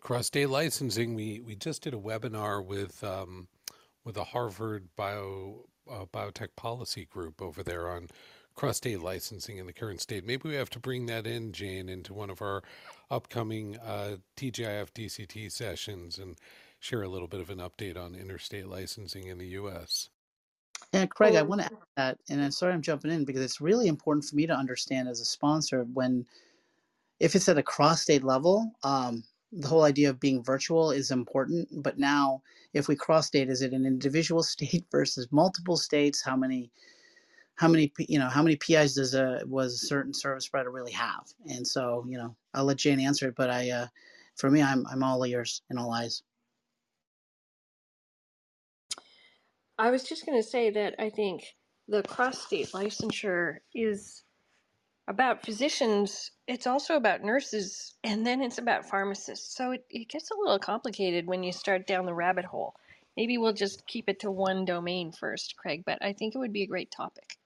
Cross-state licensing. We just did a webinar with a Harvard Bio. Biotech policy group over there on cross-state licensing in the current state. Maybe we have to bring that in, Jane, into one of our upcoming TGIF DCT sessions and share a little bit of an update on interstate licensing in the U.S. Yeah, Craig, I want to add that, and I'm sorry I'm jumping in because it's really important for me to understand as a sponsor if it's at a cross-state level, the whole idea of being virtual is important, but now if we cross-state, is it an individual state versus multiple states? How many PIs does a certain service provider really have? And so, I'll let Jane answer it, but for me, I'm all ears and all eyes. I was just going to say that I think the cross-state licensure is about physicians, it's also about nurses, and then it's about pharmacists. So it gets a little complicated when you start down the rabbit hole. Maybe we'll just keep it to one domain first, Craig, but I think it would be a great topic.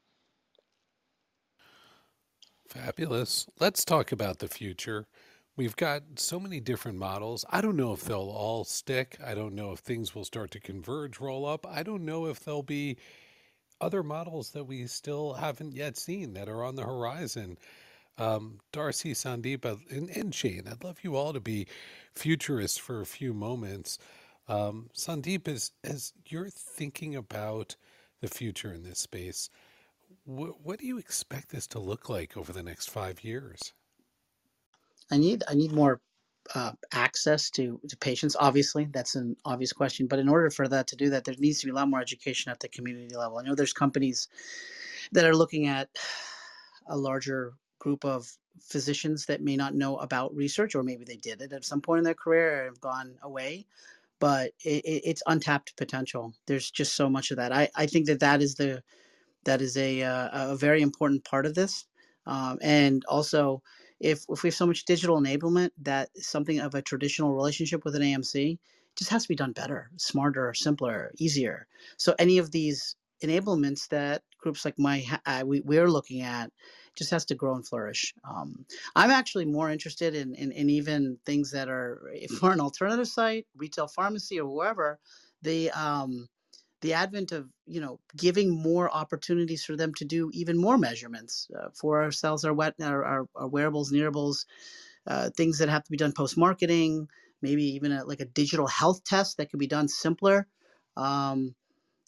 Fabulous. Let's talk about the future. We've got so many different models. I don't know if they'll all stick. I don't know if things will start to converge, roll up. I don't know if there'll be other models that we still haven't yet seen that are on the horizon. Darcy, Sandeep, and Jane, I'd love you all to be futurists for a few moments. Sandeep, as you're thinking about the future in this space, what do you expect this to look like over the next 5 years? I need more access to patients. Obviously, that's an obvious question. But in order for that to do that, there needs to be a lot more education at the community level. I know there's companies that are looking at a larger group of physicians that may not know about research, or maybe they did it at some point in their career and have gone away. But it's untapped potential. There's just so much of that. I think that is a very important part of this, and also. If we have so much digital enablement that something of a traditional relationship with an AMC just has to be done better, smarter, simpler, easier. So any of these enablements that groups like we're looking at just has to grow and flourish. I'm actually more interested in even things that are, if we're an alternative site, retail pharmacy or wherever, the advent of giving more opportunities for them to do even more measurements for ourselves, our wearables, nearables, things that have to be done post-marketing, maybe even like a digital health test that could be done simpler.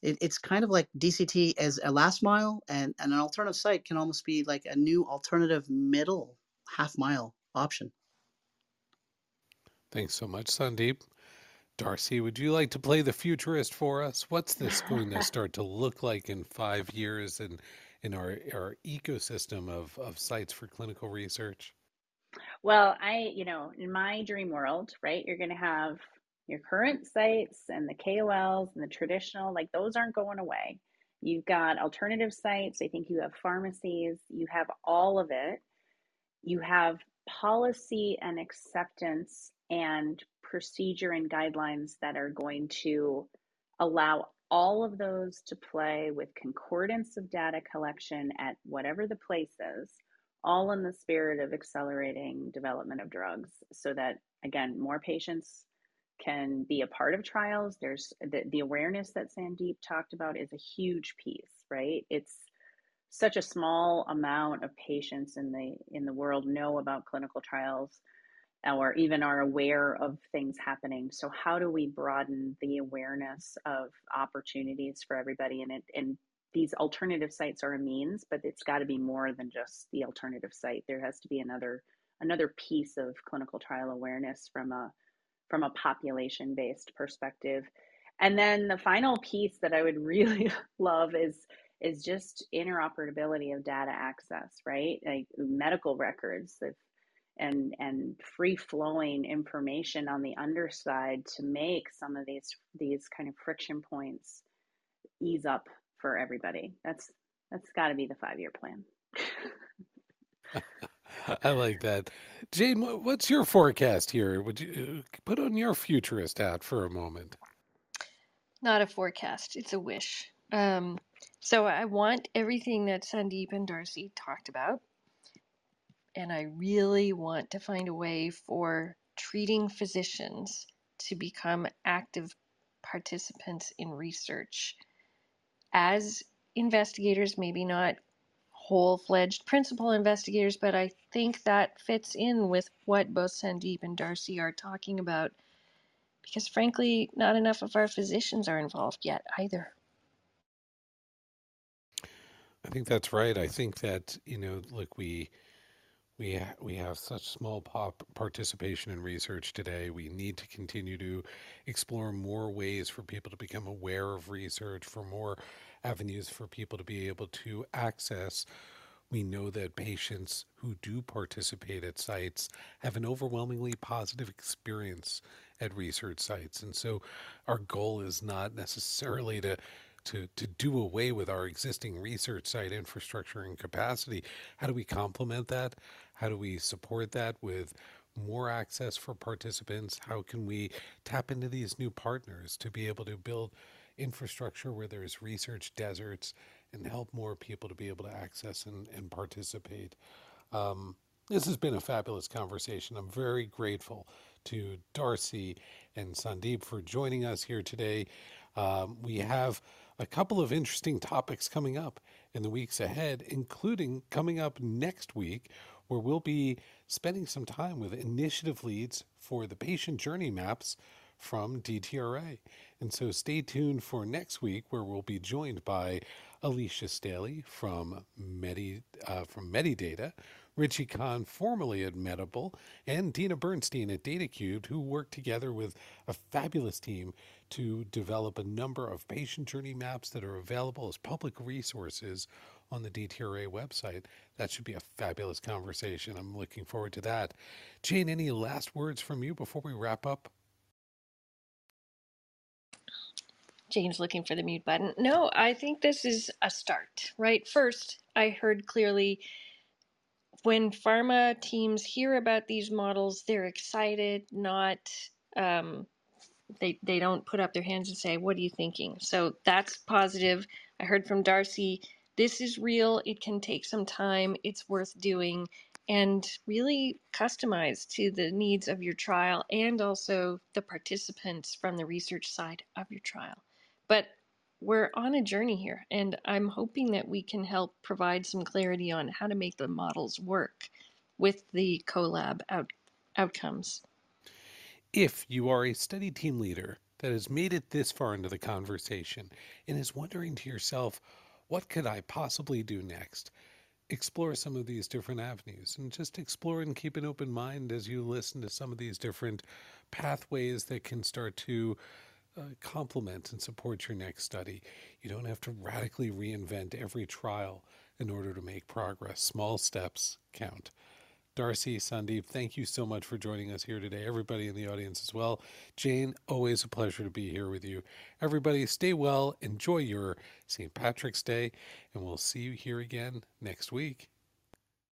It's kind of like DCT as a last mile, and an alternative site can almost be like a new alternative middle half mile option. Thanks so much, Sandeep. Darcy, would you like to play the futurist for us? What's this going to start to look like in 5 years and in our ecosystem of sites for clinical research? Well, in my dream world, right, you're going to have your current sites and the KOLs and the traditional, like those aren't going away. You've got alternative sites. I think you have pharmacies. You have all of it. You have policy and acceptance and procedure and guidelines that are going to allow all of those to play with concordance of data collection at whatever the place is, all in the spirit of accelerating development of drugs so that, again, more patients can be a part of trials. There's the awareness that Sandeep talked about is a huge piece, right? It's such a small amount of patients in the world know about clinical trials or even are aware of things happening. So how do we broaden the awareness of opportunities for everybody? And these alternative sites are a means, but it's got to be more than just the alternative site. There has to be another piece of clinical trial awareness from a population-based perspective. And then the final piece that I would really love is just interoperability of data access, right? Like medical records and free-flowing information on the underside to make some of these kind of friction points ease up for everybody. That's got to be the 5-year plan. I like that. Jane, what's your forecast here? Would you put on your futurist hat for a moment? Not a forecast. It's a wish. So I want everything that Sandeep and Darcy talked about. And I really want to find a way for treating physicians to become active participants in research. As investigators, maybe not whole-fledged principal investigators, but I think that fits in with what both Sandeep and Darcy are talking about, because frankly, not enough of our physicians are involved yet either. I think that's right. I think that, look, we have such small participation in research today. We need to continue to explore more ways for people to become aware of research, for more avenues for people to be able to access. We know that patients who do participate at sites have an overwhelmingly positive experience at research sites. And so our goal is not necessarily to do away with our existing research site infrastructure and capacity. How do we complement that? How do we support that with more access for participants? How can we tap into these new partners to be able to build infrastructure where there's research deserts and help more people to be able to access and participate? This has been a fabulous conversation. I'm very grateful to Darcy and Sandeep for joining us here today. We have a couple of interesting topics coming up in the weeks ahead, including coming up next week, where we'll be spending some time with initiative leads for the patient journey maps from DTRA. And so stay tuned for next week, where we'll be joined by Alicia Staley from MediData, Richie Kahn, formerly at Medable, and Dina Bernstein at DataCubed, who worked together with a fabulous team to develop a number of patient journey maps that are available as public resources on the DTRA website. That should be a fabulous conversation. I'm looking forward to that. Jane, any last words from you before we wrap up? Jane's looking for the mute button. No, I think this is a start, right? First, I heard clearly when pharma teams hear about these models, they're excited, not... They don't put up their hands and say, what are you thinking? So that's positive. I heard from Darcy, this is real. It can take some time. It's worth doing and really customized to the needs of your trial and also the participants from the research side of your trial. But we're on a journey here, and I'm hoping that we can help provide some clarity on how to make the models work with the collab outcomes. If you are a study team leader that has made it this far into the conversation and is wondering to yourself, what could I possibly do next? explore some of these different avenues, and just explore and keep an open mind as you listen to some of these different pathways that can start to complement and support your next study. You don't have to radically reinvent every trial in order to make progress. Small steps count. Darcy, Sandeep, thank you so much for joining us here today. Everybody in the audience as well. Jane, always a pleasure to be here with you. Everybody, stay well. Enjoy your St. Patrick's Day, and we'll see you here again next week.